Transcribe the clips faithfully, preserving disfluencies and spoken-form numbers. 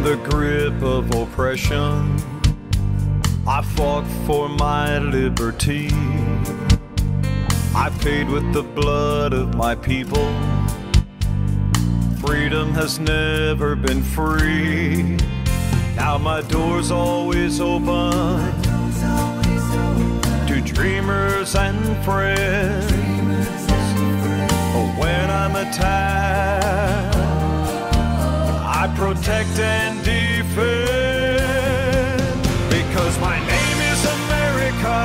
from the grip of oppression. I fought for my liberty. I paid with the blood of my people. Freedom has never been free. Now my door's always open to dreamers and friends. When I'm attacked, I protect and defend, because my name is America.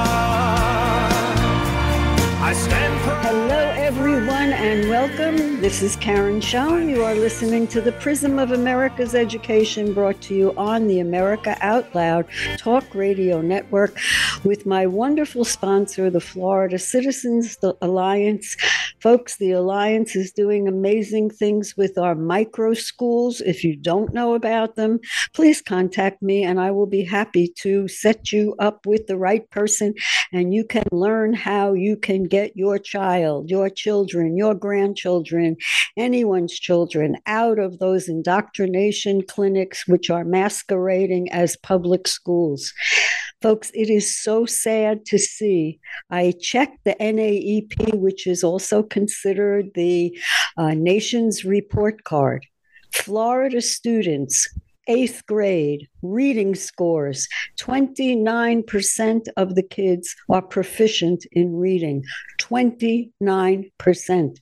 I stand for. Hello everyone and welcome. This is Karen Schoen. You are listening to the Prism of America's Education, brought to you on the America Out Loud Talk Radio Network with my wonderful sponsor, the Florida Citizens Alliance. Folks, the Alliance is doing amazing things with our micro schools. If you don't know about them, please contact me and I will be happy to set you up with the right person, and you can learn how you can get your child, your children, your grandchildren, anyone's children out of those indoctrination clinics which are masquerading as public schools. Folks, it is so sad to see. I checked the N A E P, which is also considered the uh, nation's report card. Florida students, eighth grade, reading scores, twenty-nine percent of the kids are proficient in reading, twenty-nine percent.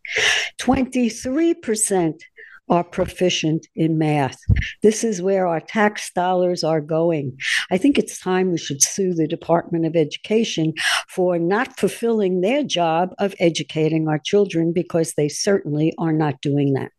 twenty-three percent are proficient in math. This is where our tax dollars are going. I think it's time we should sue the Department of Education for not fulfilling their job of educating our children, because they certainly are not doing that.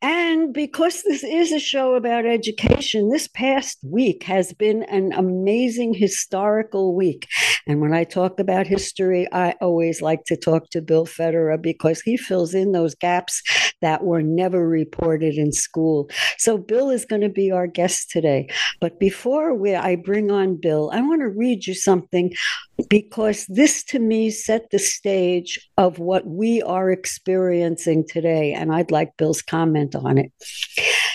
And because this is a show about education, this past week has been an amazing historical week. And when I talk about history, I always like to talk to Bill Federer, because he fills in those gaps that were never reported in school. So Bill is going to be our guest today. But before we, I bring on Bill, I want to read you something, because this to me set the stage of what we are experiencing today. And I'd like Bill's comment on it.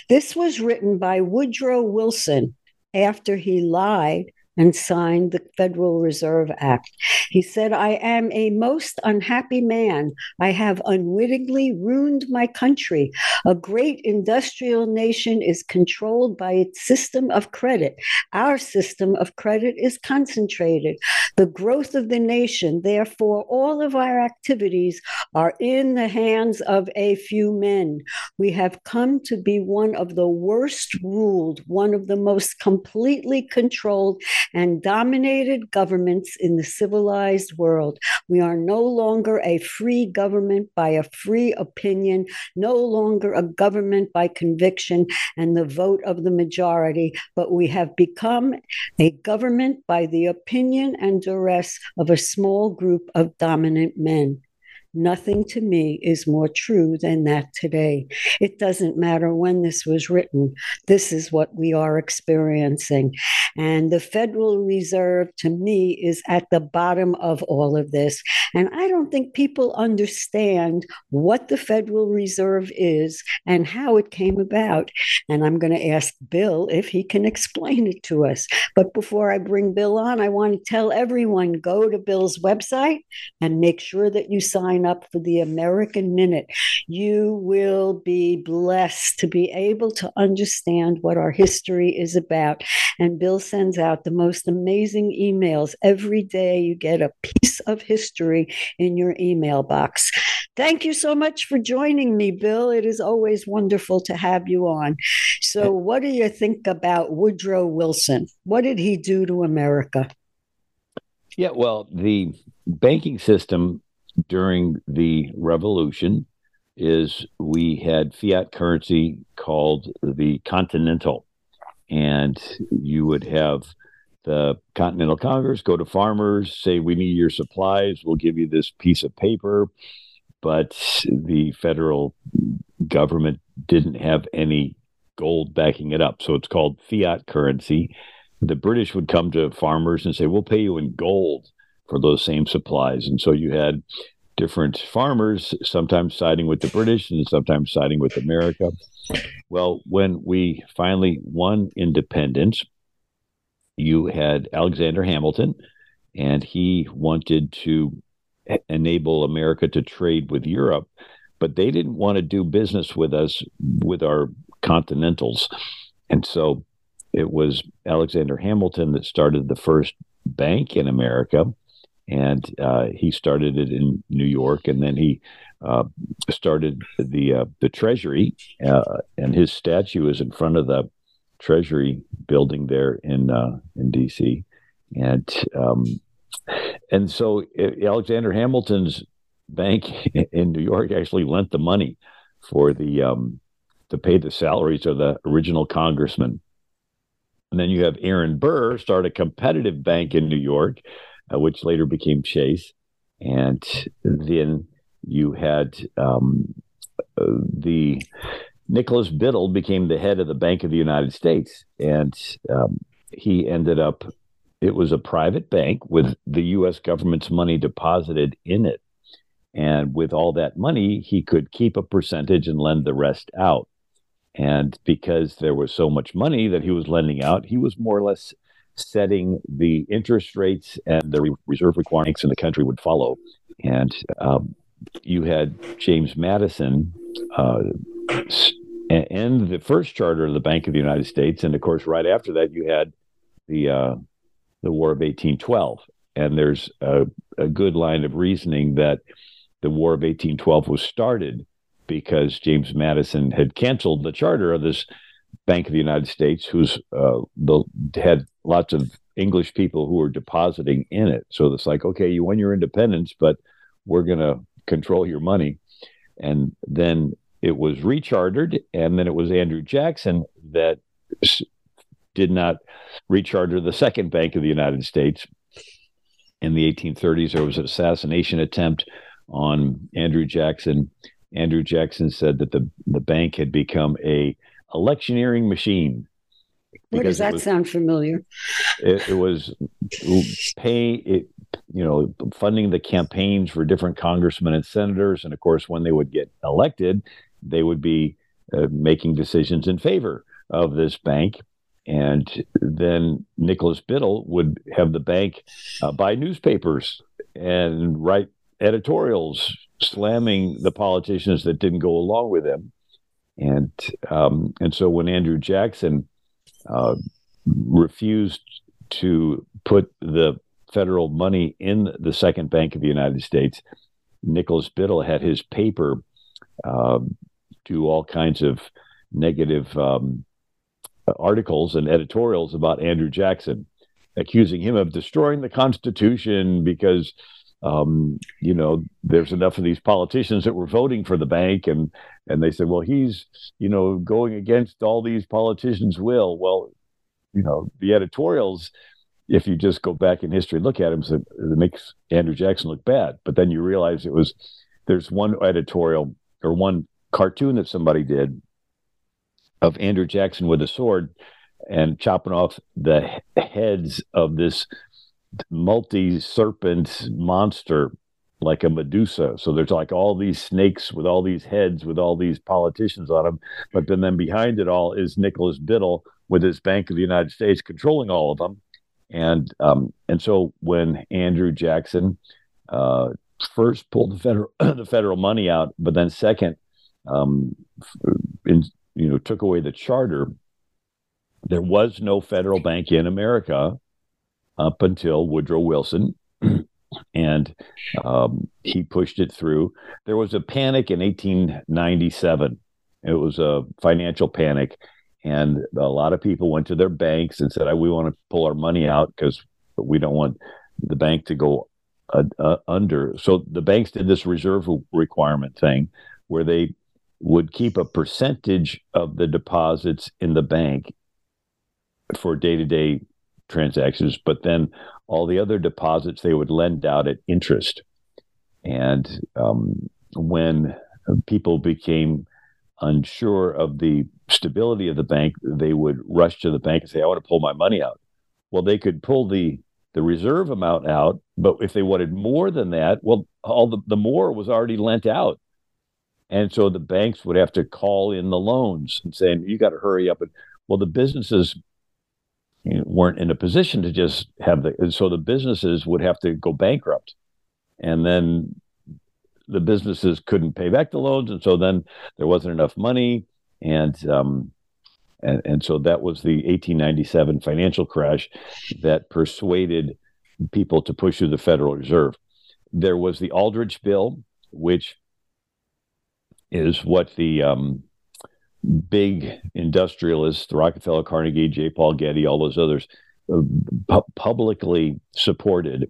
This was written by Woodrow Wilson after he lied and signed the Federal Reserve Act. He said, "I am a most unhappy man. I have unwittingly ruined my country. A great industrial nation is controlled by its system of credit. Our system of credit is concentrated. The growth of the nation, therefore, all of our activities are in the hands of a few men. We have come to be one of the worst ruled, one of the most completely controlled and dominated governments in the civilized world. We are no longer a free government by a free opinion, no longer a government by conviction and the vote of the majority, but we have become a government by the opinion and duress of a small group of dominant men." Nothing to me is more true than that today. It doesn't matter when this was written. This is what we are experiencing. And the Federal Reserve, to me, is at the bottom of all of this. And I don't think people understand what the Federal Reserve is and how it came about. And I'm going to ask Bill if he can explain it to us. But before I bring Bill on, I want to tell everyone, go to Bill's website and make sure that you sign up up for the American Minute. You will be blessed to be able to understand what our history is about. And Bill sends out the most amazing emails. Every day you get a piece of history in your email box. Thank you so much for joining me, Bill. It is always wonderful to have you on. So what do you think about Woodrow Wilson? What did he do to America? Yeah, well, the banking system during the revolution is we had fiat currency called the Continental, and you would have the Continental Congress go to farmers, say, we need your supplies, we'll give you this piece of paper. But the federal government didn't have any gold backing it up, so it's called fiat currency. The British would come to farmers and say, we'll pay you in gold for those same supplies. And so you had different farmers, sometimes siding with the British and sometimes siding with America. Well, when we finally won independence, you had Alexander Hamilton, and he wanted to enable America to trade with Europe, but they didn't want to do business with us, with our continentals. And so it was Alexander Hamilton that started the first bank in America, and uh, he started it in New York, and then he uh, started the uh, the Treasury, uh, and his statue is in front of the Treasury building there in uh, in D C and um, and so it, Alexander Hamilton's bank in New York actually lent the money for the um, to pay the salaries of the original congressman. And then you have Aaron Burr start a competitive bank in New York, uh, which later became Chase. And then you had um, the Nicholas Biddle became the head of the Bank of the United States. And um, he ended up, it was a private bank with the U S government's money deposited in it. And with all that money, he could keep a percentage and lend the rest out. And because there was so much money that he was lending out, he was more or less setting the interest rates, and the reserve requirements in the country would follow. And um, you had James Madison uh, and the first charter of the Bank of the United States. And, of course, right after that, you had the uh, the War of eighteen twelve. And there's a, a good line of reasoning that the War of eighteen twelve was started because James Madison had canceled the charter of this Bank of the United States, who's uh, the, had lots of English people who were depositing in it. So it's like, okay, you won your independence, but we're going to control your money. And then it was rechartered, and then it was Andrew Jackson that did not recharter the Second Bank of the United States. In the eighteen thirties, there was an assassination attempt on Andrew Jackson. Andrew Jackson said that the, the bank had become a electioneering machine. Where does that was, sound familiar? It, it was pay, it, you know, funding the campaigns for different congressmen and senators. And of course, when they would get elected, they would be uh, making decisions in favor of this bank. And then Nicholas Biddle would have the bank uh, buy newspapers and write editorials slamming the politicians that didn't go along with him. And um, and so when Andrew Jackson uh, refused to put the federal money in the Second Bank of the United States, Nicholas Biddle had his paper uh, do all kinds of negative um, articles and editorials about Andrew Jackson, accusing him of destroying the Constitution because Um, you know, there's enough of these politicians that were voting for the bank, and, and they said, well, he's, you know, going against all these politicians' will. Well, you know, the editorials, if you just go back in history and look at them, so it makes Andrew Jackson look bad. But then you realize it was, there's one editorial or one cartoon that somebody did of Andrew Jackson with a sword and chopping off the heads of this multi-serpent monster, like a Medusa. So there's like all these snakes with all these heads with all these politicians on them, but then, then behind it all is Nicholas Biddle with his Bank of the United States controlling all of them. And um, and so when Andrew Jackson uh, first pulled the federal the federal money out, but then second, um, in, you know, took away the charter, there was no federal bank in America up until Woodrow Wilson, and um, he pushed it through. There was a panic in eighteen ninety-seven. It was a financial panic, and a lot of people went to their banks and said, we want to pull our money out because we don't want the bank to go uh, uh, under. So the banks did this reserve requirement thing where they would keep a percentage of the deposits in the bank for day-to-day transactions, but then all the other deposits they would lend out at interest. And um, when people became unsure of the stability of the bank, they would rush to the bank and say, I want to pull my money out. Well, they could pull the the reserve amount out, but if they wanted more than that, well, all the, the more was already lent out. And so the banks would have to call in the loans and saying, you got to hurry up. And well, the businesses weren't in a position to just have the, and so the businesses would have to go bankrupt. And then the businesses couldn't pay back the loans. And so then there wasn't enough money. And, um, and, and so that was the eighteen ninety-seven financial crash that persuaded people to push through the Federal Reserve. There was the Aldrich Bill, which is what the um, big industrialists, the Rockefeller, Carnegie, J. Paul Getty, all those others, uh, pu- publicly supported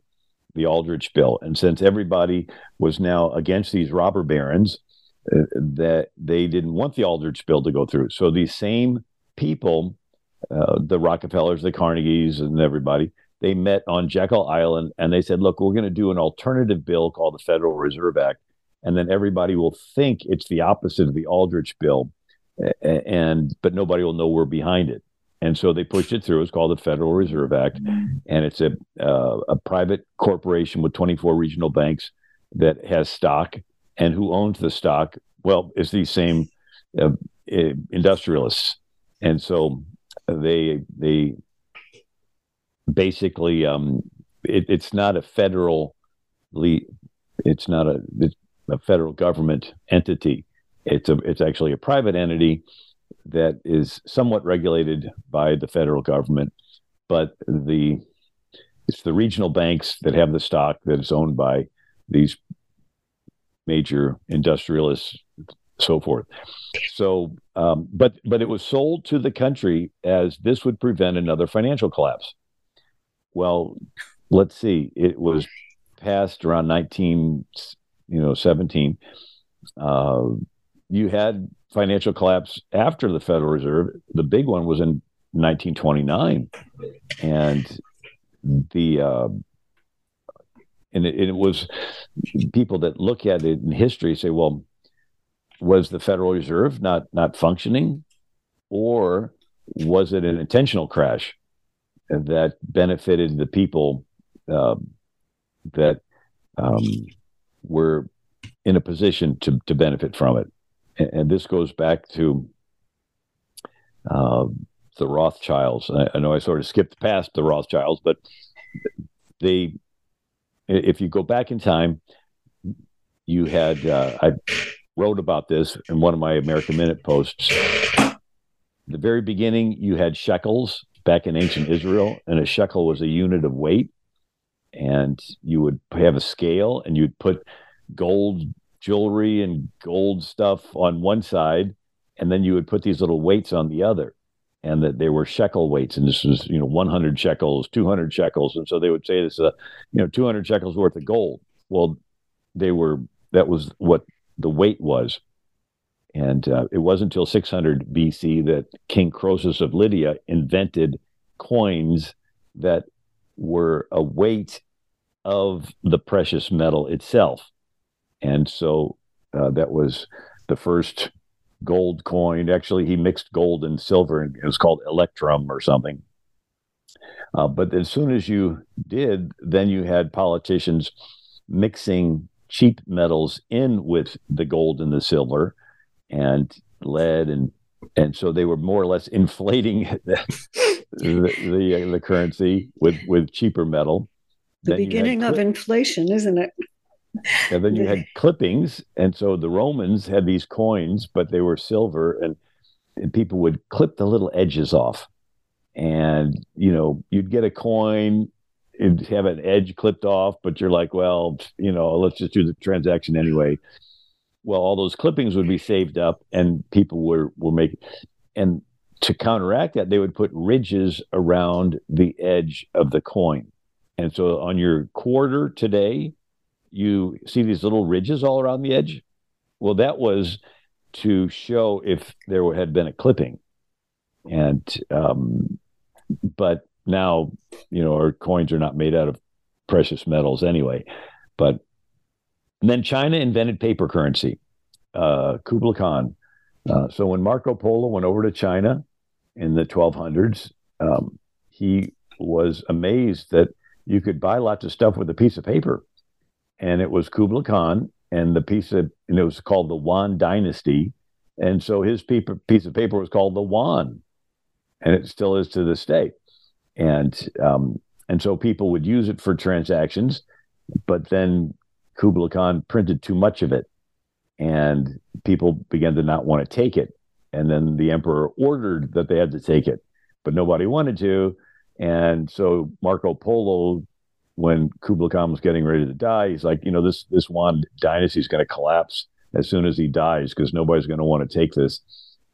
the Aldrich Bill. And since everybody was now against these robber barons, uh, that they didn't want the Aldrich Bill to go through. So these same people, uh, the Rockefellers, the Carnegies, and everybody, they met on Jekyll Island and they said, look, we're going to do an alternative bill called the Federal Reserve Act. And then everybody will think it's the opposite of the Aldrich Bill, and but nobody will know we're behind it. And so they pushed it through. It's called the Federal Reserve Act, and it's a uh, a private corporation with twenty-four regional banks that has stock. And who owns the stock? Well, it's these same uh, industrialists. And so they they basically um, it, it's not a federally it's not a it's, a federal government entity. It's a, it's actually a private entity that is somewhat regulated by the federal government, but the, it's the regional banks that have the stock that is owned by these major industrialists, so forth. So, um, but, but it was sold to the country as this would prevent another financial collapse. Well, let's see, it was passed around nineteen you know, seventeen, uh, you had financial collapse after the Federal Reserve. The big one was in nineteen twenty-nine. And the, uh, and it, it was people that look at it in history say, well, was the Federal Reserve not, not functioning, or was it an intentional crash that benefited the people, uh, that, um, were in a position to, to benefit from it. And, and this goes back to uh, the Rothschilds. I, I know I sort of skipped past the Rothschilds, but they, if you go back in time, you had, uh, I wrote about this in one of my American Minute posts. The very beginning, you had shekels back in ancient Israel, and a shekel was a unit of weight. And you would have a scale and you'd put gold jewelry and gold stuff on one side. And then you would put these little weights on the other, and that they were shekel weights. And this was, you know, one hundred shekels, two hundred shekels. And so they would say this is a, you know, two hundred shekels worth of gold. Well, they were, that was what the weight was. And uh, it wasn't until six hundred B C that King Croesus of Lydia invented coins that were a weight of the precious metal itself. And so uh, that was the first gold coin. Actually, he mixed gold and silver, and it was called electrum or something. Uh, but as soon as you did, then you had politicians mixing cheap metals in with the gold and the silver and lead, and and so they were more or less inflating the the, uh, the currency with, with cheaper metal. The then beginning clip- of inflation, isn't it? And then you had clippings, and so the Romans had these coins, but they were silver, and, and people would clip the little edges off. And, you know, you'd get a coin, it'd have an edge clipped off, but you're like, well, you know, let's just do the transaction anyway. Well, all those clippings would be saved up, and people were, were making... And to counteract that, they would put ridges around the edge of the coin. And so on your quarter today, you see these little ridges all around the edge. Well, that was to show if there had been a clipping. And, um, but now, you know, our coins are not made out of precious metals anyway. But and then China invented paper currency, uh, Kublai Khan. Uh, so when Marco Polo went over to China in the twelve hundreds, um, he was amazed that you could buy lots of stuff with a piece of paper. And it was Kublai Khan, and the piece of, and it was called the Yuan Dynasty. And so his paper, piece of paper was called the Yuan, and it still is to this day. And um, and so people would use it for transactions, but then Kublai Khan printed too much of it, and people began to not want to take it. And then the emperor ordered that they had to take it, but nobody wanted to. And so Marco Polo, when Kublai Khan was getting ready to die, he's like, you know, this this Yuan dynasty is going to collapse as soon as he dies, because nobody's going to want to take this.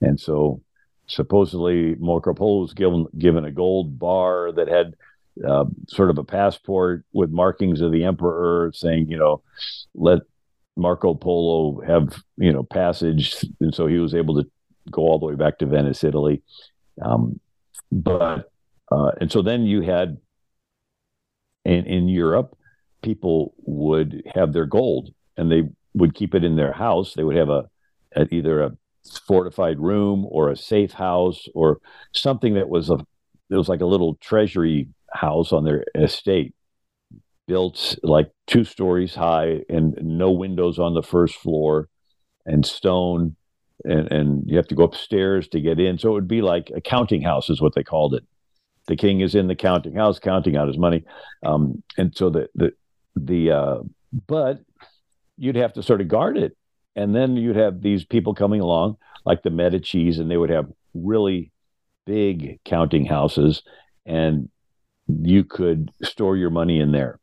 And so supposedly Marco Polo was given, given a gold bar that had uh, sort of a passport with markings of the emperor saying, you know, let Marco Polo have, you know, passage. And so he was able to go all the way back to Venice, Italy. Um, but uh, and so then you had in, in Europe, people would have their gold and they would keep it in their house. They would have a at either a fortified room or a safe house or something that was a it was like a little treasury house on their estate, built like two stories high and no windows on the first floor and stone. And, and you have to go upstairs to get in. So it would be like a counting house is what they called it. The king is in the counting house, counting out his money. Um, and so the, the, the, uh, but you'd have to sort of guard it. And then you'd have these people coming along like the Medicis, and they would have really big counting houses, and you could store your money in there,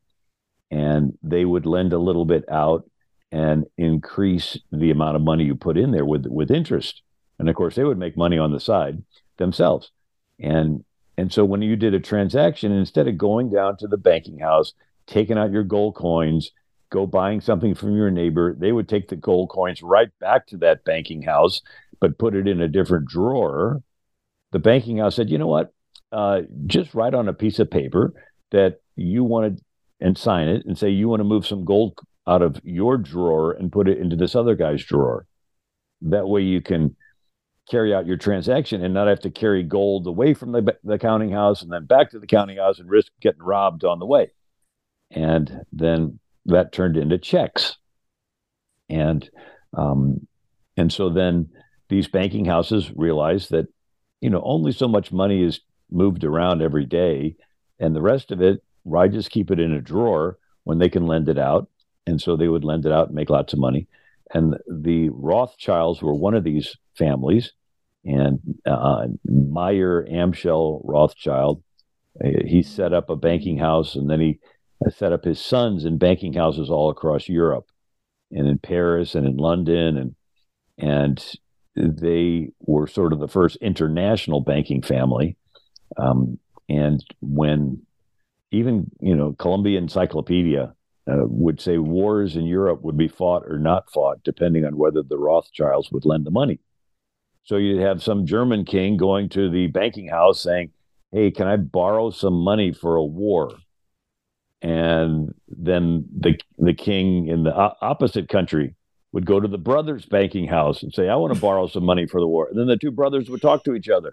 and they would lend a little bit out and increase the amount of money you put in there with, with interest. And of course they would make money on the side themselves. And, and so when you did a transaction, instead of going down to the banking house, taking out your gold coins, go buying something from your neighbor, they would take the gold coins right back to that banking house, but put it in a different drawer. The banking house said, you know what, uh, just write on a piece of paper that you wanted and sign it and say, you want to move some gold out of your drawer and put it into this other guy's drawer. That way you can carry out your transaction and not have to carry gold away from the, the counting house and then back to the counting house and risk getting robbed on the way. And then that turned into checks. And, um, and so then these banking houses realized that, you know, only so much money is moved around every day, and the rest of it, why just keep it in a drawer when they can lend it out? And so they would lend it out and make lots of money. And the Rothschilds were one of these families. And uh, Meyer Amschel Rothschild, he set up a banking house, and then he set up his sons in banking houses all across Europe and in Paris and in London. And and they were sort of the first international banking family. Um, and when even, you know, Columbia Encyclopedia Uh, would say wars in Europe would be fought or not fought, depending on whether the Rothschilds would lend the money. So you'd have some German king going to the banking house saying, hey, can I borrow some money for a war? And then the the king in the o- opposite country would go to the brothers' banking house and say, I want to borrow some money for the war. And then the two brothers would talk to each other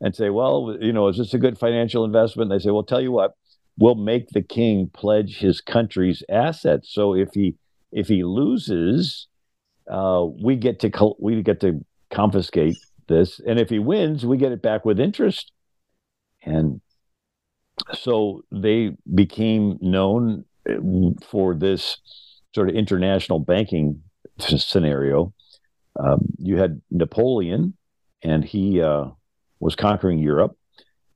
and say, well, you know, is this a good financial investment? And they say, well, tell you what, will make the king pledge his country's assets. So if he if he loses, uh, we get to co- we get to confiscate this, and if he wins, we get it back with interest. And so they became known for this sort of international banking scenario. Um, you had Napoleon, and he uh, was conquering Europe,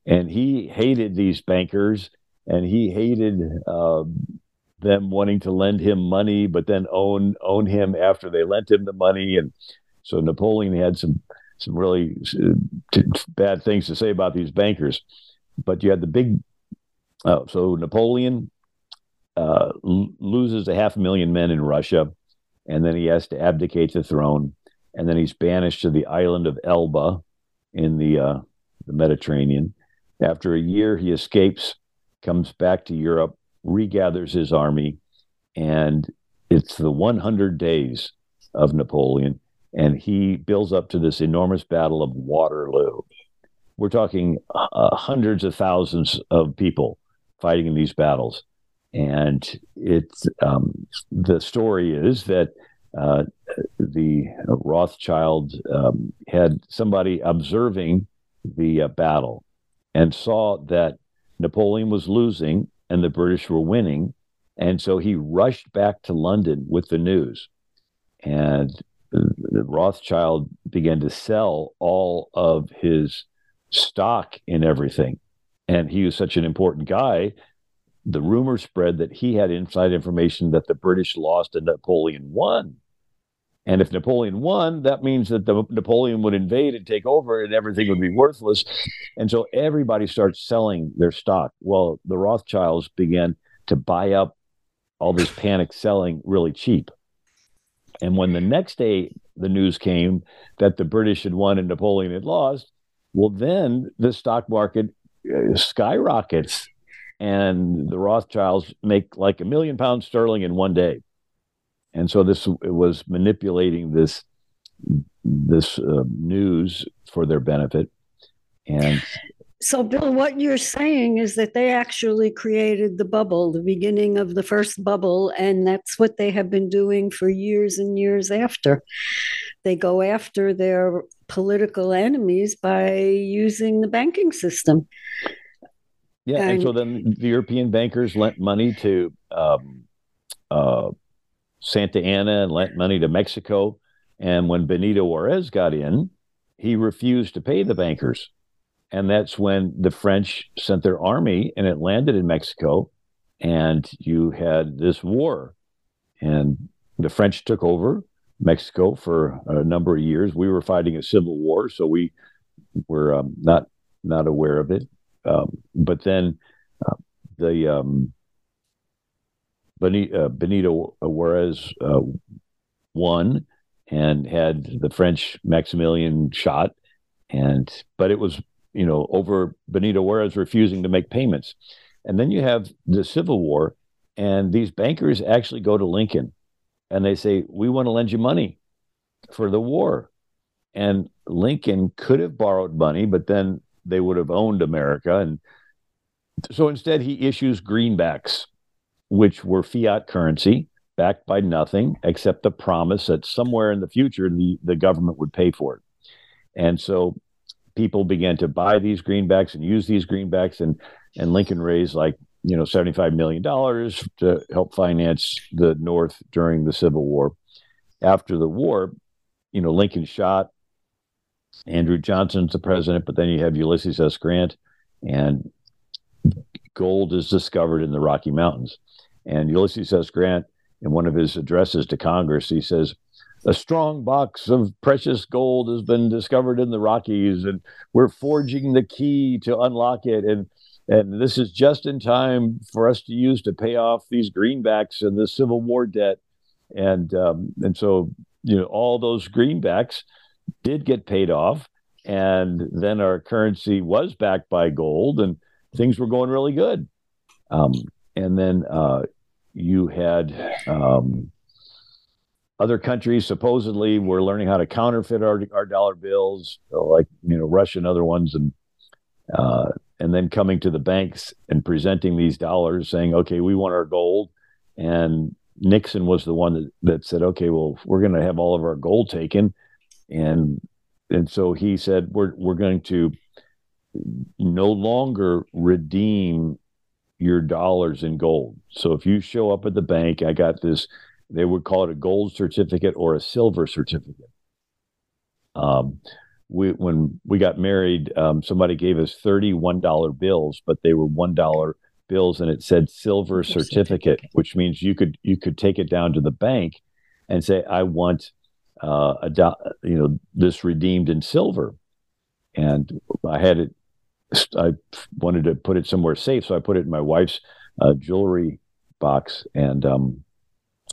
and he hated these bankers. And he hated uh, them wanting to lend him money, but then own own him after they lent him the money. And so Napoleon had some some really uh, bad things to say about these bankers. But you had the big. Uh, so Napoleon uh, l- loses a half million men in Russia, and then he has to abdicate the throne, and then he's banished to the island of Elba in the uh, the Mediterranean. After a year, he escapes, comes back to Europe, regathers his army, and it's the one hundred days of Napoleon, and he builds up to this enormous Battle of Waterloo. We're talking uh, hundreds of thousands of people fighting in these battles. And it's um, the story is that uh, the Rothschild um, had somebody observing the uh, battle and saw that Napoleon was losing and the British were winning. And so he rushed back to London with the news. And the Rothschild began to sell all of his stock in everything. And he was such an important guy. The rumor spread that he had inside information that the British lost and Napoleon won. And if Napoleon won, that means that the Napoleon would invade and take over and everything would be worthless. And so everybody starts selling their stock. Well, the Rothschilds began to buy up all this panic selling really cheap. And when the next day the news came that the British had won and Napoleon had lost, well, then the stock market skyrockets and the Rothschilds make like a million pounds sterling in one day. And so this it was manipulating this this uh, news for their benefit. And so, Bill, what you're saying is that they actually created the bubble, the beginning of the first bubble, and that's what they have been doing for years and years after. They go after their political enemies by using the banking system. Yeah, and, and so then the European bankers lent money to um, uh, Santa Ana and lent money to Mexico. And when Benito Juarez got in, he refused to pay the bankers. And that's when the French sent their army and it landed in Mexico. And you had this war. And the French took over Mexico for a number of years. We were fighting a civil war, so we were um, not not aware of it. Um, but then uh, the um, Benito, uh, Benito Juarez uh, won and had the French Maximilian shot, and but it was you know over Benito Juarez refusing to make payments, and then you have the Civil War, and these bankers actually go to Lincoln, and they say we want to lend you money for the war, and Lincoln could have borrowed money, but then they would have owned America. And so instead he issues greenbacks, which were fiat currency backed by nothing except the promise that somewhere in the future, the, the government would pay for it. And so people began to buy these greenbacks and use these greenbacks, and, and Lincoln raised like, you know, seventy-five million dollars to help finance the North during the Civil War. After the war, you know, Lincoln shot Andrew Johnson's the president, but then you have Ulysses S. Grant, and gold is discovered in the Rocky Mountains. And Ulysses S. Grant, in one of his addresses to Congress, he says, a strong box of precious gold has been discovered in the Rockies, and we're forging the key to unlock it. And, and this is just in time for us to use to pay off these greenbacks and the Civil War debt. And, um, and so, you know, all those greenbacks did get paid off, and then our currency was backed by gold, and things were going really good. Um, and then uh, you had um, other countries supposedly were learning how to counterfeit our, our dollar bills, like you know Russia and other ones, and uh, and then coming to the banks and presenting these dollars, saying, "Okay, we want our gold." And Nixon was the one that, that said, "Okay, well, we're going to have all of our gold taken." And and so he said, we're we're going to no longer redeem your dollars in gold. So if you show up at the bank, I got this, they would call it a gold certificate or a silver certificate. Um, we when we got married, um, somebody gave us thirty-one dollar bills, but they were one dollar bills, and it said silver certificate, which means you could you could take it down to the bank and say, I want Uh, a do- you know, this redeemed in silver. And I had it, I wanted to put it somewhere safe, so I put it in my wife's uh, jewelry box. And, um,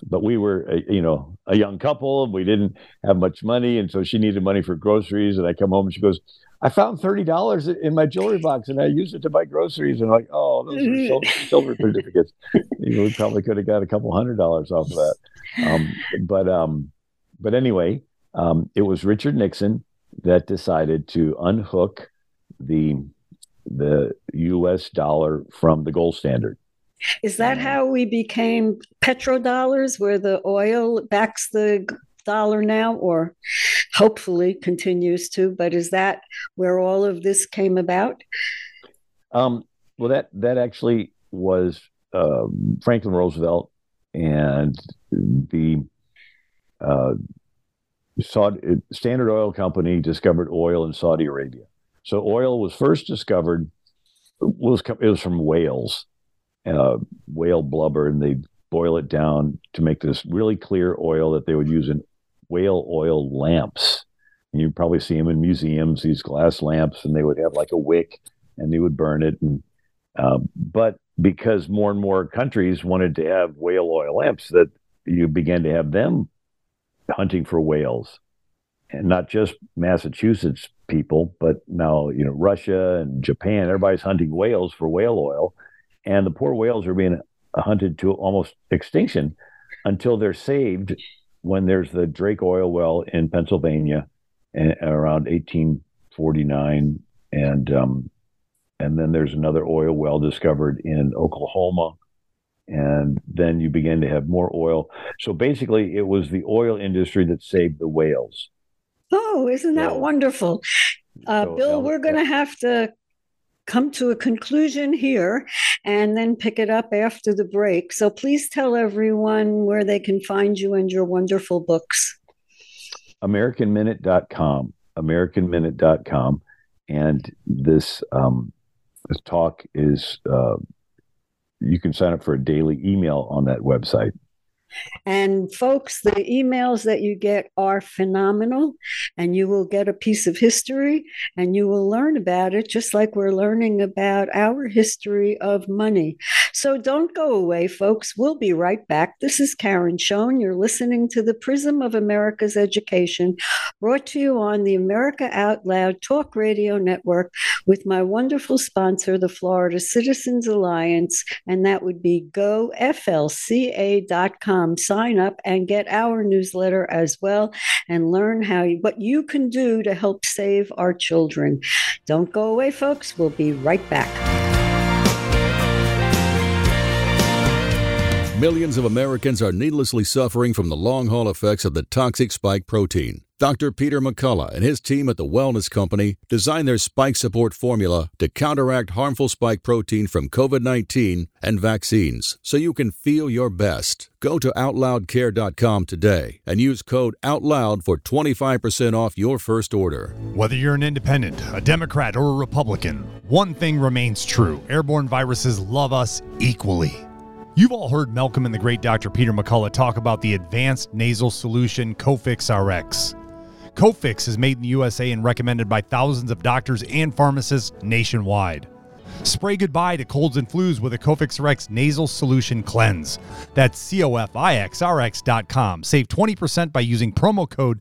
but we were, uh, you know, a young couple, and we didn't have much money. And so she needed money for groceries. And I come home and she goes, I found thirty dollars in my jewelry box and I used it to buy groceries. And I'm like, oh, those are silver, silver certificates. You know, we probably could have got a couple hundred dollars off of that. Um, but, um, But anyway, um, it was Richard Nixon that decided to unhook the the U S dollar from the gold standard. Is that how we became petrodollars, where the oil backs the dollar now, or hopefully continues to? But is that where all of this came about? Um, well, that that actually was um, Franklin Roosevelt and the uh, Saudi, Standard Oil Company discovered oil in Saudi Arabia. So oil was first discovered, was it was from whales, uh, whale blubber, and they boil it down to make this really clear oil that they would use in whale oil lamps. And you probably see them in museums, these glass lamps, and they would have like a wick, and they would burn it. And uh, but because more and more countries wanted to have whale oil lamps, that you began to have them hunting for whales, and not just Massachusetts people, but now, you know, Russia and Japan, everybody's hunting whales for whale oil, and the poor whales are being hunted to almost extinction until they're saved when there's the Drake oil well in Pennsylvania and, around eighteen forty-nine, and um, and then there's another oil well discovered in Oklahoma, and then you begin to have more oil. So basically, it was the oil industry that saved the whales. Oh, isn't that so wonderful? Uh, so Bill, Alex, we're going to have to come to a conclusion here and then pick it up after the break. So please tell everyone where they can find you and your wonderful books. American Minute dot com, American Minute dot com. And this, um, this talk is, uh, you can sign up for a daily email on that website. And folks, the emails that you get are phenomenal, and you will get a piece of history, and you will learn about it, just like we're learning about our history of money. So don't go away, folks. We'll be right back. This is Karen Schoen. You're listening to the Prism of America's Education, brought to you on the America Out Loud Talk Radio Network with my wonderful sponsor, the Florida Citizens Alliance, and that would be go f l c a dot com. Sign up and get our newsletter as well, and learn how you, what you can do to help save our children. Don't go away, folks. We'll be right back. Millions of Americans are needlessly suffering from the long-haul effects of the toxic spike protein. Doctor Peter McCullough and his team at the Wellness Company designed their spike support formula to counteract harmful spike protein from covid nineteen and vaccines, so you can feel your best. Go to out loud care dot com today and use code OUTLOUD for twenty-five percent off your first order. Whether you're an independent, a Democrat, or a Republican, one thing remains true. Airborne viruses love us equally. You've all heard Malcolm and the great Doctor Peter McCullough talk about the advanced nasal solution Cofix R X. Cofix is made in the U S A and recommended by thousands of doctors and pharmacists nationwide. Spray goodbye to colds and flus with a Cofix R X nasal solution cleanse. That's C O F I X R X dot com. Save twenty percent by using promo code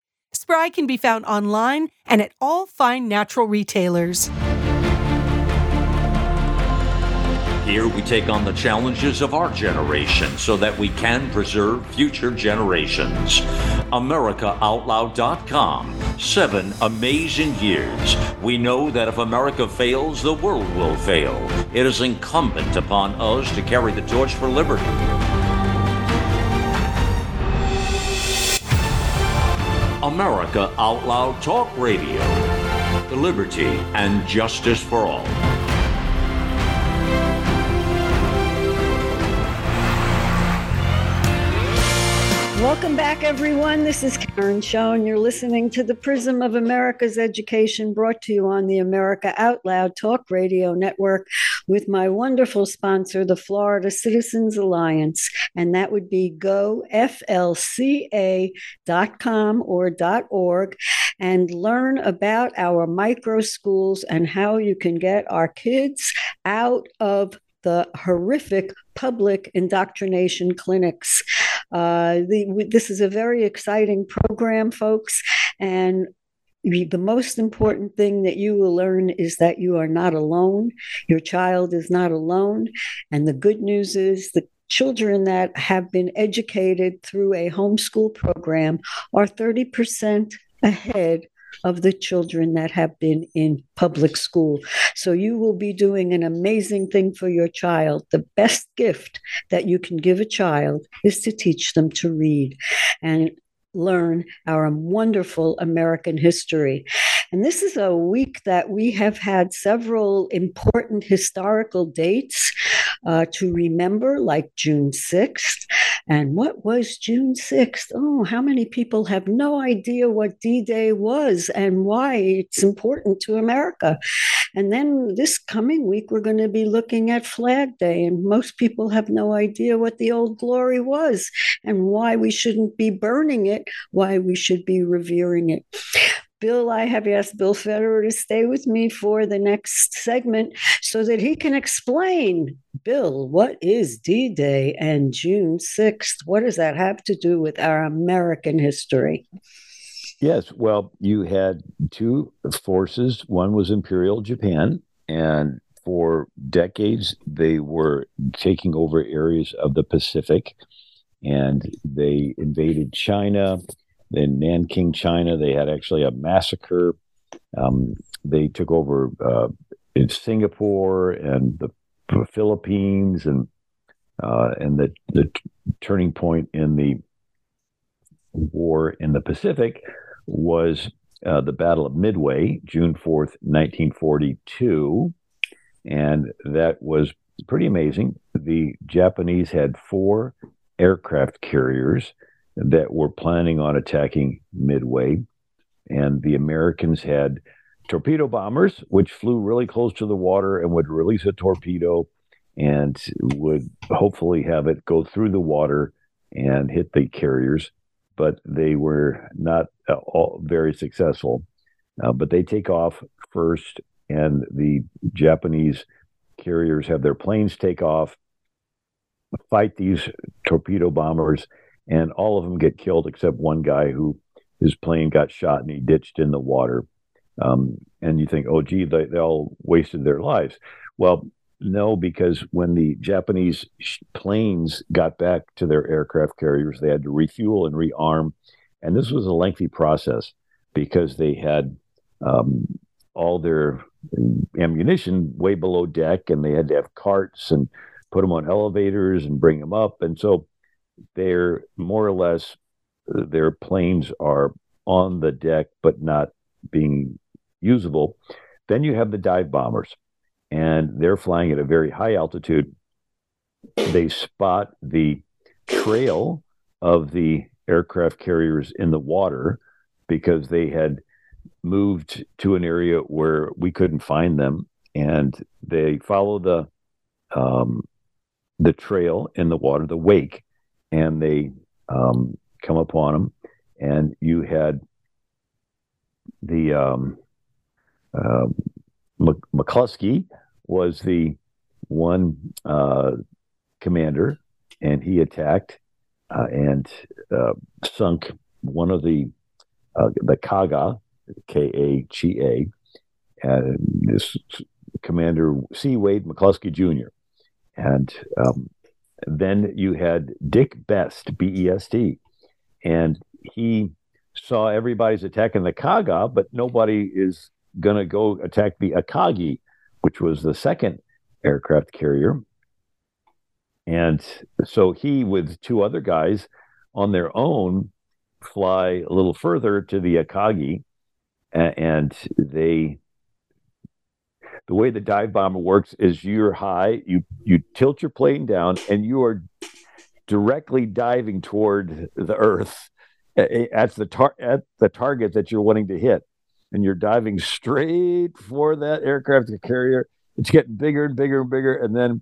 Spry can be found online and at all fine natural retailers. Here we take on the challenges of our generation so that we can preserve future generations. America Out Loud dot com. Seven amazing years. We know that if America fails, the world will fail. It is incumbent upon us to carry the torch for liberty. America Out Loud Talk Radio. Liberty and justice for all. Welcome back, everyone. This is Karen Schoen. You're listening to the Prism of America's Education, brought to you on the America Out Loud Talk Radio Network with my wonderful sponsor, the Florida Citizens Alliance. And that would be go F L C A dot com or .org, and learn about our micro schools and how you can get our kids out of the horrific public indoctrination clinics. Uh, the, this is a very exciting program, folks, and the most important thing that you will learn is that you are not alone. Your child is not alone, and the good news is the children that have been educated through a homeschool program are thirty percent ahead of the children that have been in public school. So you will be doing an amazing thing for your child. The best gift that you can give a child is to teach them to read and learn our wonderful American history. And this is a week that we have had several important historical dates uh, to remember, like June sixth. And what was June sixth? Oh, how many people have no idea what D-Day was and why it's important to America? And then this coming week, we're going to be looking at Flag Day, and most people have no idea what the Old Glory was and why we shouldn't be burning it, why we should be revering it. Bill, I have asked Bill Federer to stay with me for the next segment so that he can explain, Bill, what is D-Day and June sixth? What does that have to do with our American history? Yes, well, you had two forces. One was Imperial Japan, and for decades they were taking over areas of the Pacific, and they invaded China. In Nanking, China, they had actually a massacre. Um, they took over uh, in Singapore and the Philippines, and uh, and the the turning point in the war in the Pacific was uh, the Battle of Midway, June fourth, nineteen forty-two, and that was pretty amazing. The Japanese had four aircraft carriers that were planning on attacking Midway, and the Americans had torpedo bombers, which flew really close to the water and would release a torpedo and would hopefully have it go through the water and hit the carriers, but they were not uh, all very successful. Uh, but they take off first, and the Japanese carriers have their planes take off, fight these torpedo bombers, and all of them get killed except one guy who his plane got shot and he ditched in the water. Um, and you think, oh, gee, they, they all wasted their lives. Well, no, because when the Japanese sh- planes got back to their aircraft carriers, they had to refuel and rearm. And this was a lengthy process because they had um, all their ammunition way below deck, and they had to have carts and put them on elevators and bring them up. And so they're more or less, their planes are on the deck, but not being usable. Then you have the dive bombers, and they're flying at a very high altitude. They spot the trail of the aircraft carriers in the water because they had moved to an area where we couldn't find them. And they follow the, um, the trail in the water, the wake, and they um, come upon them. And you had the um, uh, McCluskey was the one uh, commander, and he attacked uh, and uh, sunk one of the uh, the Kaga, K A G A, and this commander C. Wade McCluskey Junior And um, then you had Dick Best, B E S T, and he saw everybody's attacking the Kaga, but nobody is going to go attack the Akagi, which was the second aircraft carrier. And so he, with two other guys on their own, fly a little further to the Akagi, and they... The way the dive bomber works is you're high, you you tilt your plane down, and you are directly diving toward the earth at the tar- at the target that you're wanting to hit. And you're diving straight for that aircraft carrier. It's getting bigger and bigger and bigger. And then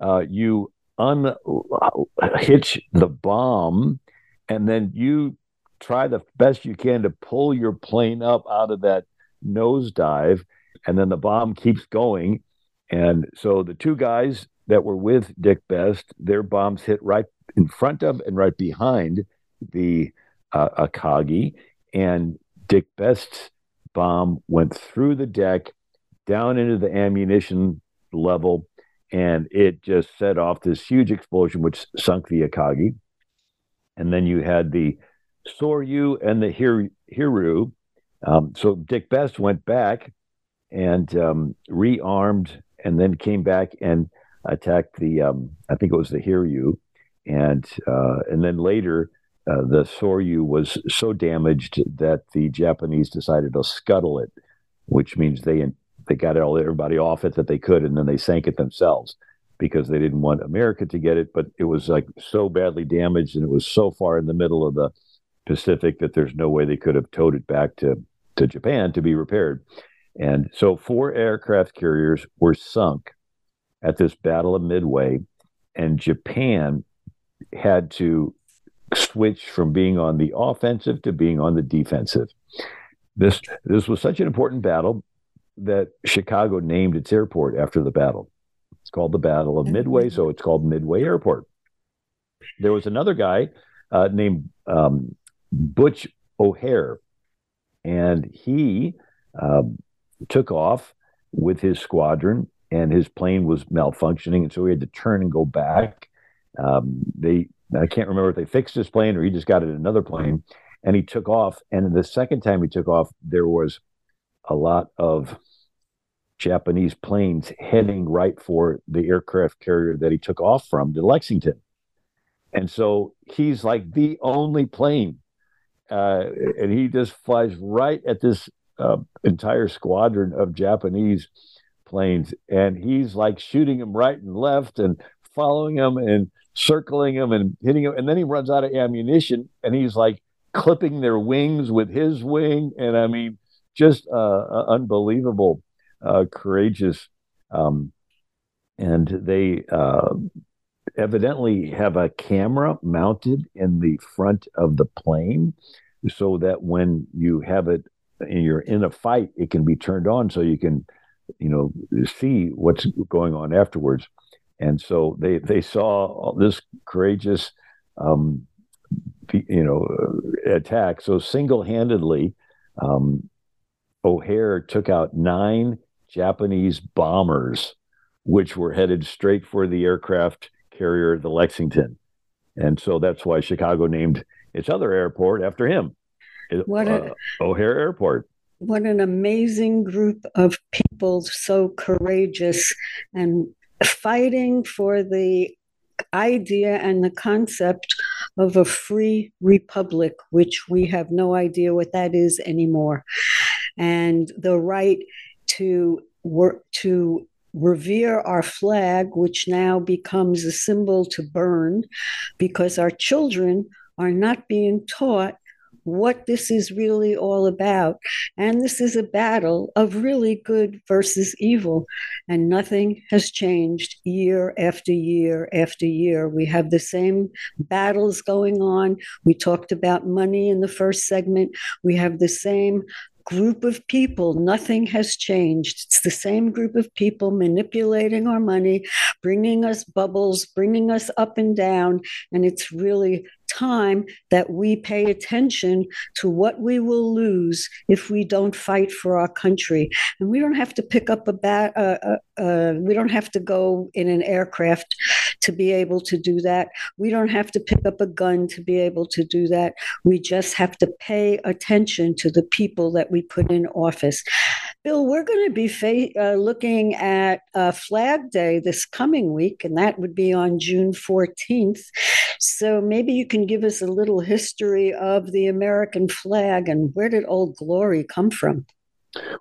uh, you unhitch the bomb, and then you try the best you can to pull your plane up out of that nosedive. And then the bomb keeps going. And so the two guys that were with Dick Best, their bombs hit right in front of and right behind the uh, Akagi. And Dick Best's bomb went through the deck, down into the ammunition level, and it just set off this huge explosion, which sunk the Akagi. And then you had the Soryu and the Hir- Hiru. Um, so Dick Best went back and um, rearmed, and then came back and attacked the, um, I think it was the Hiru. And, uh, and then later, Uh, the Soryu was so damaged that the Japanese decided to scuttle it, which means they they got all everybody off it that they could, and then they sank it themselves because they didn't want America to get it. But it was like so badly damaged, and it was so far in the middle of the Pacific that there's no way they could have towed it back to, to Japan to be repaired. And so four aircraft carriers were sunk at this Battle of Midway, and Japan had to switch from being on the offensive to being on the defensive. This this was such an important battle that Chicago named its airport after the battle. It's called the Battle of Midway, so it's called Midway Airport. There was another guy uh, named um, Butch O'Hare, and he uh, took off with his squadron, and his plane was malfunctioning, and so he had to turn and go back. Um, they I can't remember if they fixed his plane or he just got it in another plane, and he took off. And the second time he took off, there was a lot of Japanese planes heading right for the aircraft carrier that he took off from, to Lexington. And so he's like the only plane, uh, and he just flies right at this uh, entire squadron of Japanese planes, and he's like shooting them right and left and following them and circling him and hitting him, and then he runs out of ammunition, and he's like clipping their wings with his wing. And I mean, just uh, unbelievable, uh, courageous. Um, and they uh, evidently have a camera mounted in the front of the plane, so that when you have it and you're in a fight, it can be turned on, so you can, you know, see what's going on afterwards. And so they, they saw this courageous, um, you know, attack. So single-handedly, um, O'Hare took out nine Japanese bombers, which were headed straight for the aircraft carrier, the Lexington. And so that's why Chicago named its other airport after him, what a, uh, O'Hare Airport. What an amazing group of people, so courageous and fighting for the idea and the concept of a free republic, which we have no idea what that is anymore, and the right to work, to revere our flag, which now becomes a symbol to burn, because our children are not being taught what this is really all about. And this is a battle of really good versus evil, and nothing has changed year after year after year. We have the same battles going on. We talked about money in the first segment. We have the same group of people. Nothing has changed. It's the same group of people manipulating our money, bringing us bubbles, bringing us up and down. And it's really time that we pay attention to what we will lose if we don't fight for our country. And we don't have to pick up a bat, uh, uh, uh, we don't have to go in an aircraft to be able to do that. We don't have to pick up a gun to be able to do that. We just have to pay attention to the people that we put in office. Bill, we're going to be fa- uh, looking at uh, Flag Day this coming week, and that would be on June fourteenth. So maybe you can give us a little history of the American flag and where did Old Glory come from?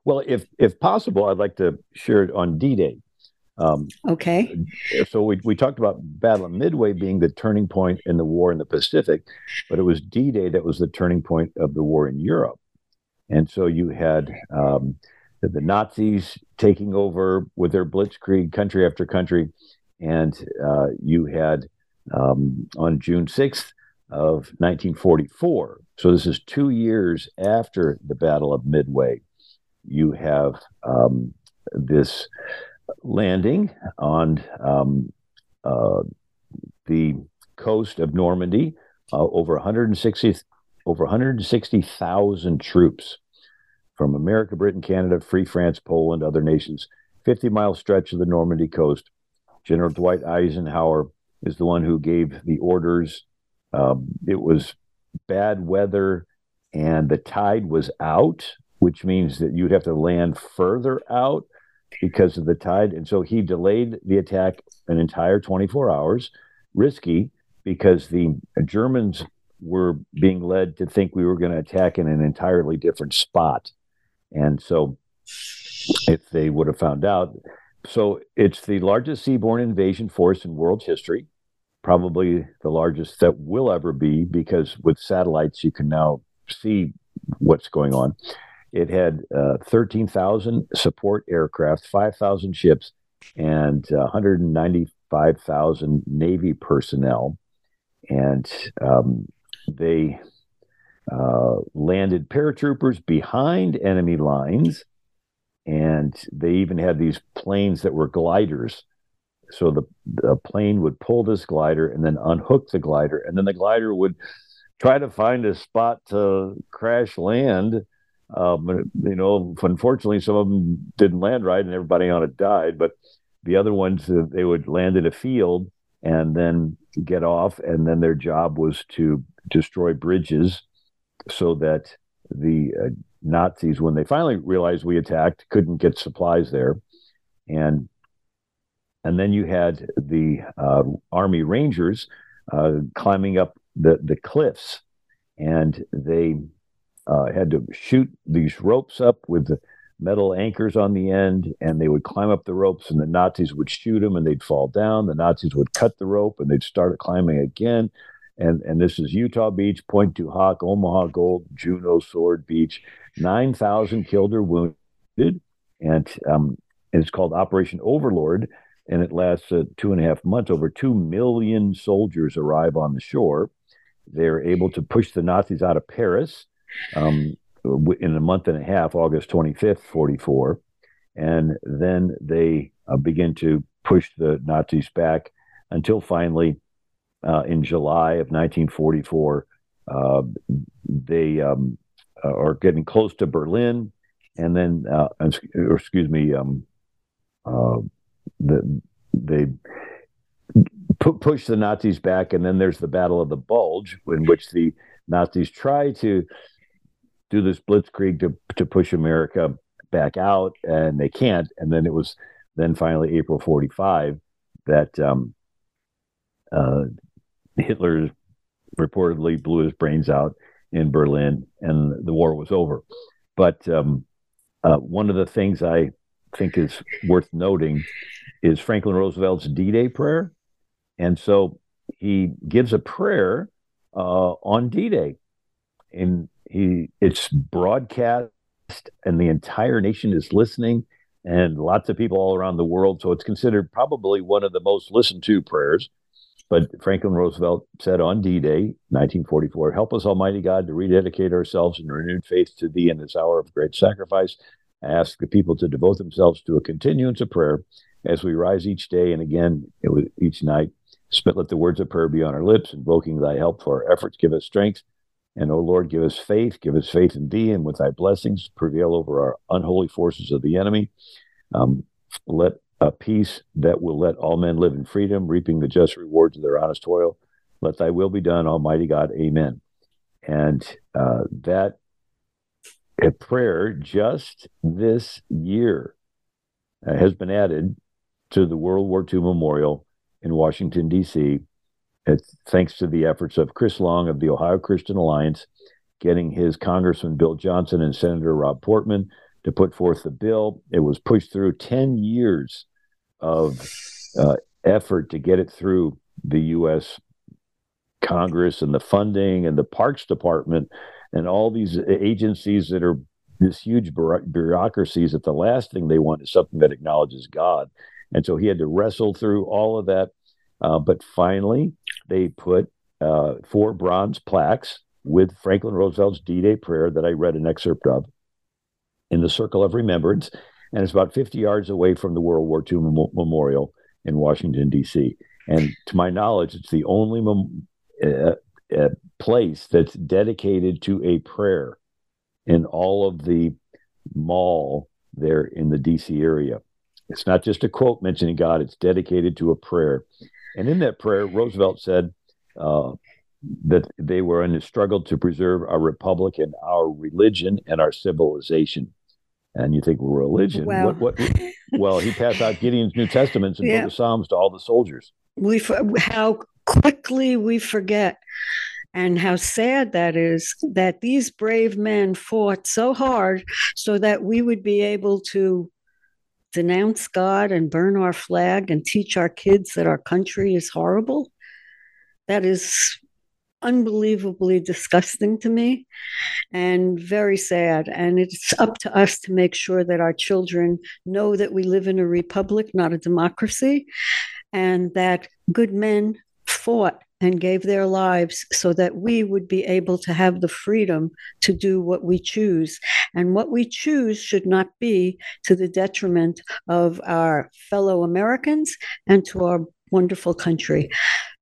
Well, if if possible, I'd like to share it on D-Day. Um, okay. So we we talked about Battle of Midway being the turning point in the war in the Pacific, but it was D-Day that was the turning point of the war in Europe. And so you had um, the, the Nazis taking over with their blitzkrieg country after country. And uh, you had um, on June sixth of nineteen forty-four, so this is two years after the Battle of Midway, you have um, this landing on um, uh, the coast of Normandy, uh, over one hundred sixty over one hundred sixty thousand troops from America, Britain, Canada, Free France, Poland, other nations, fifty mile stretch of the Normandy coast. General Dwight Eisenhower is the one who gave the orders. Um, it was bad weather and the tide was out, which means that you'd have to land further out because of the tide. And so he delayed the attack an entire twenty-four hours, risky because the Germans were being led to think we were going to attack in an entirely different spot. And so if they would have found out, so it's the largest seaborne invasion force in world history, probably the largest that will ever be, because with satellites, you can now see what's going on. It had uh, thirteen thousand support aircraft, five thousand ships, and uh, one hundred ninety-five thousand Navy personnel. And um, they uh, landed paratroopers behind enemy lines. And they even had these planes that were gliders. So the, the plane would pull this glider and then unhook the glider. And then the glider would try to find a spot to crash land. Um, you know, unfortunately, some of them didn't land right and everybody on it died. But the other ones, they would land at a field and then get off. And then their job was to destroy bridges so that the uh, Nazis, when they finally realized we attacked, couldn't get supplies there. And and then you had the uh, Army Rangers uh, climbing up the, the cliffs, and they uh, had to shoot these ropes up with the metal anchors on the end, and they would climb up the ropes, and the Nazis would shoot them, and they'd fall down. The Nazis would cut the rope, and they'd start climbing again. And and this is Utah Beach, Point Duhoc, Omaha Gold, Juneau, Sword Beach. nine thousand killed or wounded, and, um, and it's called Operation Overlord, and it lasts uh, two and a half months. Over two million soldiers arrive on the shore. They're able to push the Nazis out of Paris um, in a month and a half, August twenty-fifth, forty-four, and then they uh, begin to push the Nazis back until finally, Uh, in July of nineteen forty-four, uh, they um, are getting close to Berlin, and then, uh, or excuse me, um, uh, the, they pu- push the Nazis back, and then there's the Battle of the Bulge, in which the Nazis try to do this blitzkrieg to to push America back out, and they can't. And then it was then finally April forty-five that um, uh, Hitler reportedly blew his brains out in Berlin, and the war was over. But um, uh, one of the things I think is worth noting is Franklin Roosevelt's D-Day prayer. And so he gives a prayer uh, on D-Day, and he it's broadcast, and the entire nation is listening, and lots of people all around the world. So it's considered probably one of the most listened to prayers. But Franklin Roosevelt said on D-Day, nineteen forty-four, "Help us, Almighty God, to rededicate ourselves in renewed faith to Thee in this hour of great sacrifice. I ask the people to devote themselves to a continuance of prayer as we rise each day and again it was each night. Spit let the words of prayer be on our lips, invoking Thy help for our efforts. Give us strength, and O Lord, give us faith. Give us faith in Thee, and with Thy blessings prevail over our unholy forces of the enemy. Um, let a peace that will let all men live in freedom, reaping the just rewards of their honest toil. Let Thy will be done, Almighty God. Amen." And uh, that a prayer just this year uh, has been added to the World War Two Memorial in Washington, D C, thanks to the efforts of Chris Long of the Ohio Christian Alliance, getting his Congressman Bill Johnson and Senator Rob Portman to put forth the bill. It was pushed through ten years of uh, effort to get it through the U S Congress and the funding and the Parks Department and all these agencies that are this huge bureaucracies, that the last thing they want is something that acknowledges God. And so he had to wrestle through all of that. Uh, but finally, they put uh, four bronze plaques with Franklin Roosevelt's D-Day prayer that I read an excerpt of in the Circle of Remembrance. And it's about fifty yards away from the World War Two mem- Memorial in Washington, D C. And to my knowledge, it's the only mem- uh, uh, place that's dedicated to a prayer in all of the mall there in the D C area. It's not just a quote mentioning God, it's dedicated to a prayer. And in that prayer, Roosevelt said uh, that they were in a struggle to preserve our republic and our religion and our civilization. And you think, well, religion? Wow. What, what, well, he passed out Gideon's New Testaments and yeah. wrote the Psalms to all the soldiers. We How quickly we forget, and how sad that is, that these brave men fought so hard so that we would be able to denounce God and burn our flag and teach our kids that our country is horrible. That is unbelievably disgusting to me and very sad. And it's up to us to make sure that our children know that we live in a republic, not a democracy, and that good men fought and gave their lives so that we would be able to have the freedom to do what we choose. And what we choose should not be to the detriment of our fellow Americans and to our wonderful country.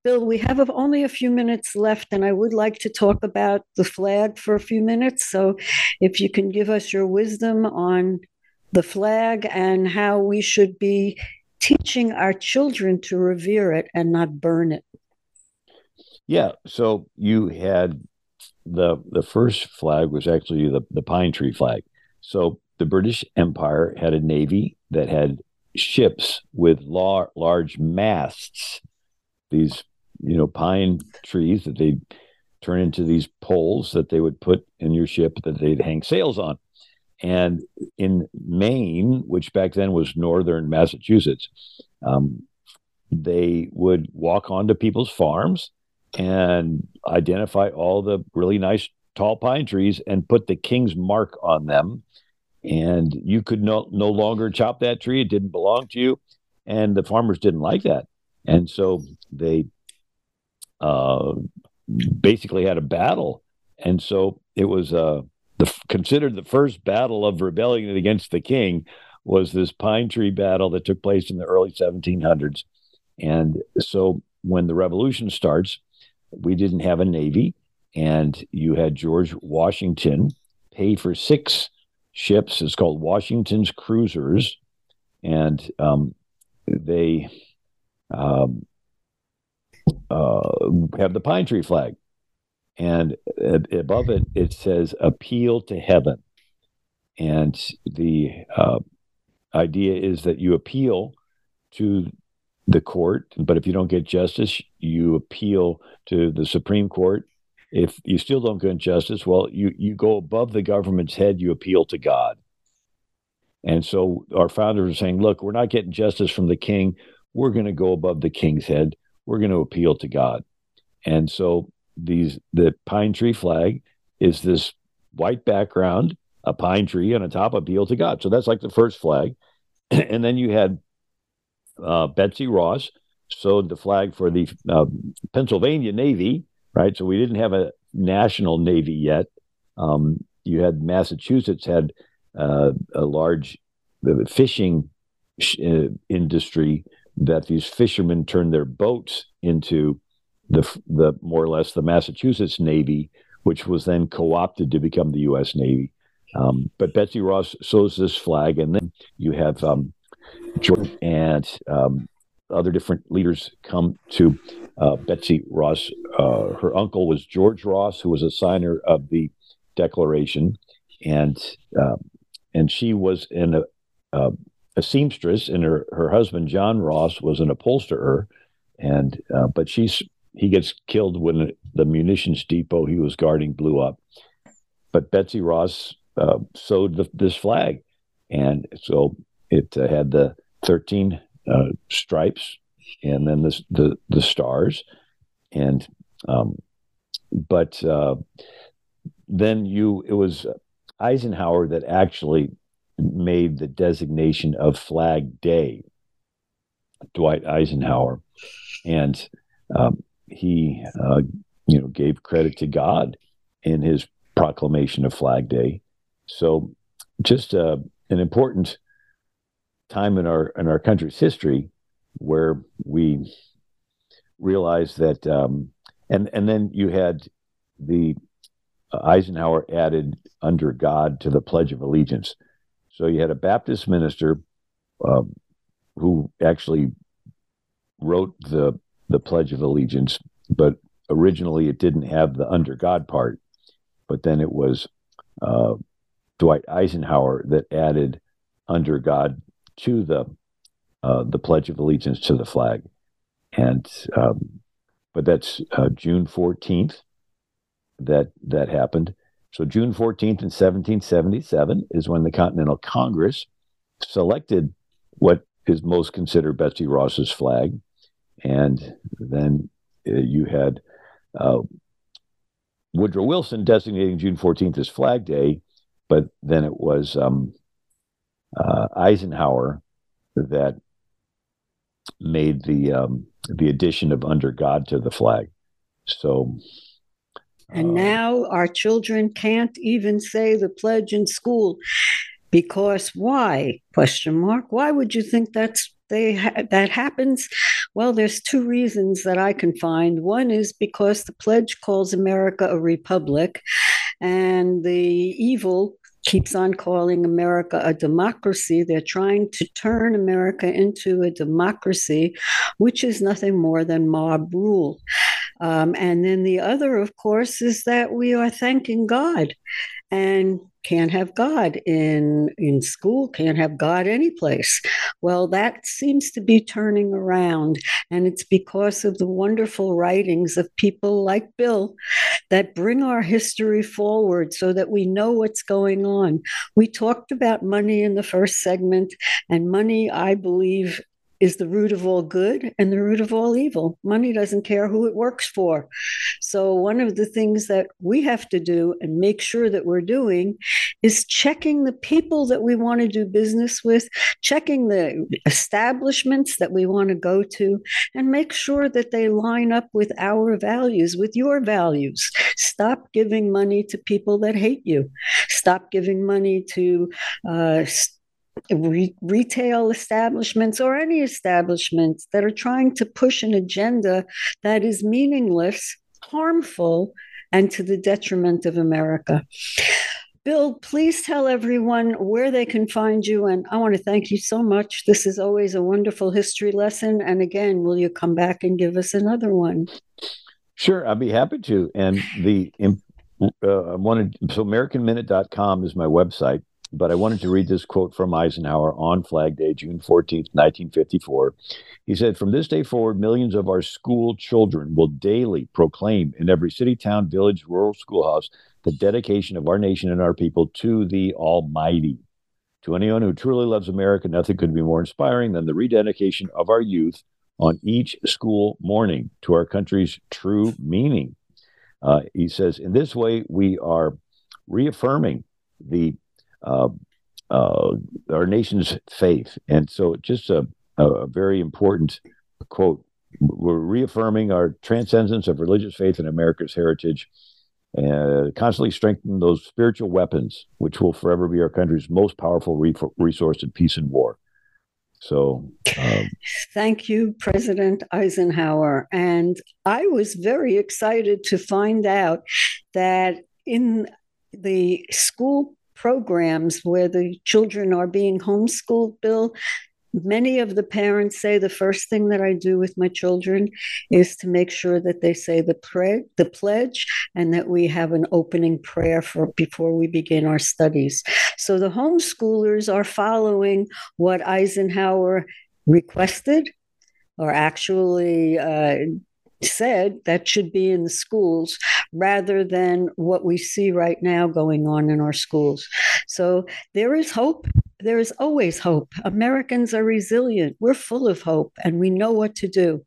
Bill, we have only a few minutes left, and I would like to talk about the flag for a few minutes. So if you can give us your wisdom on the flag and how we should be teaching our children to revere it and not burn it. Yeah, so you had the the first flag was actually the, the pine tree flag. So the British Empire had a navy that had ships with lar- large masts, these you know pine trees that they'd turn into these poles that they would put in your ship that they'd hang sails on. And in Maine, which back then was northern Massachusetts, um, they would walk onto people's farms and identify all the really nice tall pine trees and put the king's mark on them. And you could no, no longer chop that tree. It didn't belong to you. And the farmers didn't like that. And so they uh, basically had a battle. And so it was uh, the, considered the first battle of rebellion against the king was this pine tree battle that took place in the early seventeen hundreds. And so when the revolution starts, we didn't have a navy, and you had George Washington pay for six ships. It's called Washington's Cruisers, and um, they um, uh, have the pine tree flag. And uh, above it, it says, "Appeal to Heaven." And the uh, idea is that you appeal to the court, but if you don't get justice, you appeal to the Supreme Court. If you still don't get justice, well, you you go above the government's head, you appeal to God. And so our founders were saying, look, we're not getting justice from the king. We're going to go above the king's head. We're going to appeal to God. And so these the pine tree flag is this white background, a pine tree, and on top appeal to God. So that's like the first flag. And then you had Uh, Betsy Ross sewed the flag for the uh, Pennsylvania Navy, right? So we didn't have a national Navy yet. Um, you had Massachusetts had uh, a large fishing sh- industry that these fishermen turned their boats into the the more or less the Massachusetts Navy, which was then co-opted to become the U S Navy. Um, but Betsy Ross sews this flag, and then you have Um, George and um, other different leaders come to uh, Betsy Ross. Uh, her uncle was George Ross, who was a signer of the Declaration, and uh, and she was in a, uh, a seamstress, and her, her husband John Ross was an upholsterer, and uh, but she's he gets killed when the munitions depot he was guarding blew up. But Betsy Ross uh, sewed the, this flag, and so it uh, had the thirteen uh, stripes and then the, the, the stars. And, um, but, uh, then you, it was Eisenhower that actually made the designation of Flag Day, Dwight Eisenhower. And, um, he, uh, you know, gave credit to God in his proclamation of Flag Day. So just, uh, an important time in our, in our country's history where we realized that, um, and, and then you had the uh, Eisenhower added under God to the Pledge of Allegiance. So you had a Baptist minister, um, who actually wrote the, the Pledge of Allegiance, but originally it didn't have the under God part, but then it was, uh, Dwight Eisenhower that added under God to the uh, the Pledge of Allegiance to the flag. And um, but that's uh, June fourteenth that that happened. So June fourteenth in seventeen seventy-seven is when the Continental Congress selected what is most considered Betsy Ross's flag. And then uh, you had uh, Woodrow Wilson designating June fourteenth as Flag Day. But then it was um, uh, Eisenhower that made the um, the addition of under God to the flag. So, and uh, now our children can't even say the pledge in school because why? Question mark. Why would you think that's they ha- that happens? Well, there's two reasons that I can find. One is because the pledge calls America a republic. And the evil keeps on calling America a democracy. They're trying to turn America into a democracy, which is nothing more than mob rule. Um, and then the other, of course, is that we are thanking God and can't have God in, in school, can't have God anyplace. Well, that seems to be turning around. And it's because of the wonderful writings of people like Bill that bring our history forward so that we know what's going on. We talked about money in the first segment, and money, I believe, is the root of all good and the root of all evil. Money doesn't care who it works for. So one of the things that we have to do and make sure that we're doing is checking the people that we want to do business with, checking the establishments that we want to go to, and make sure that they line up with our values, with your values. Stop giving money to people that hate you. Stop giving money to uh Re- retail establishments or any establishments that are trying to push an agenda that is meaningless, harmful, and to the detriment of America. Bill, please tell everyone where they can find you. And I want to thank you so much. This is always a wonderful history lesson. And again, will you come back and give us another one? Sure, I'll be happy to. And the uh, I wanted so American Minute dot com is my website. But I wanted to read this quote from Eisenhower on Flag Day, June fourteenth, nineteen fifty-four. He said, "From this day forward, millions of our school children will daily proclaim in every city, town, village, rural schoolhouse, the dedication of our nation and our people to the Almighty. To anyone who truly loves America, nothing could be more inspiring than the rededication of our youth on each school morning to our country's true meaning." Uh, he says, "In this way, we are reaffirming the Uh, uh, our nation's faith." And so just a, a very important quote. We're reaffirming our transcendence of religious faith in America's heritage and constantly strengthen those spiritual weapons, which will forever be our country's most powerful re- resource in peace and war. So um, thank you, President Eisenhower. And I was very excited to find out that in the school programs where the children are being homeschooled, Bill, many of the parents say the first thing that I do with my children is to make sure that they say the, pray, the pledge and that we have an opening prayer for before we begin our studies. So the homeschoolers are following what Eisenhower requested or actually uh, said that should be in the schools rather than what we see right now going on in our schools. So there is hope. There is always hope. Americans are resilient. We're full of hope, and we know what to do.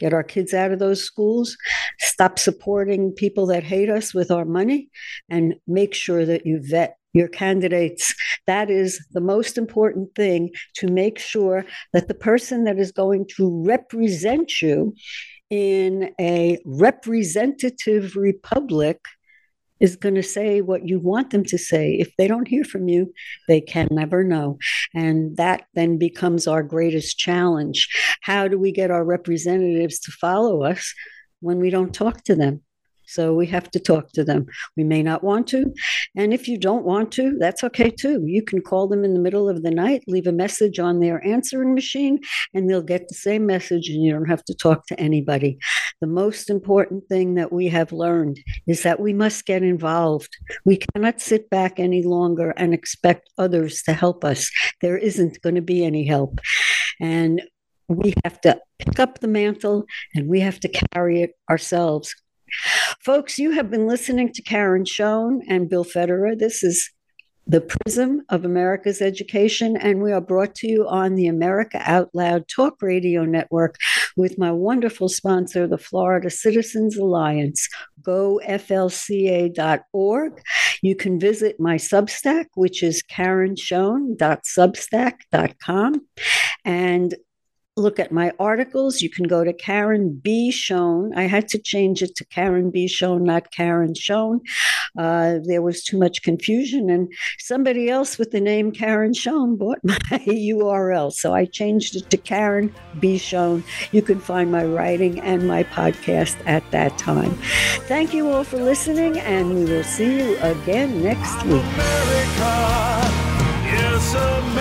Get our kids out of those schools, stop supporting people that hate us with our money, and make sure that you vet your candidates. That is the most important thing, to make sure that the person that is going to represent you in a representative republic is going to say what you want them to say. If they don't hear from you, they can never know. And that then becomes our greatest challenge. How do we get our representatives to follow us when we don't talk to them? So we have to talk to them. We may not want to. And if you don't want to, that's okay too. You can call them in the middle of the night, leave a message on their answering machine, and they'll get the same message, and you don't have to talk to anybody. The most important thing that we have learned is that we must get involved. We cannot sit back any longer and expect others to help us. There isn't going to be any help. And we have to pick up the mantle, and we have to carry it ourselves. Folks, you have been listening to Karen Schoen and Bill Federer. This is the Prism of America's Education, and we are brought to you on the America Out Loud Talk Radio Network with my wonderful sponsor, the Florida Citizens Alliance. Go F L C A dot org. You can visit my Substack, which is karen schoen dot substack dot com, and look at my articles. You can go to Karen B. Schoen. I had to change it to Karen B. Schoen, not Karen Schoen. Uh, there was too much confusion, and somebody else with the name Karen Schoen bought my U R L, so I changed it to Karen B. Schoen. You can find my writing and my podcast at that time. Thank you all for listening, and we will see you again next week. America, yes, America.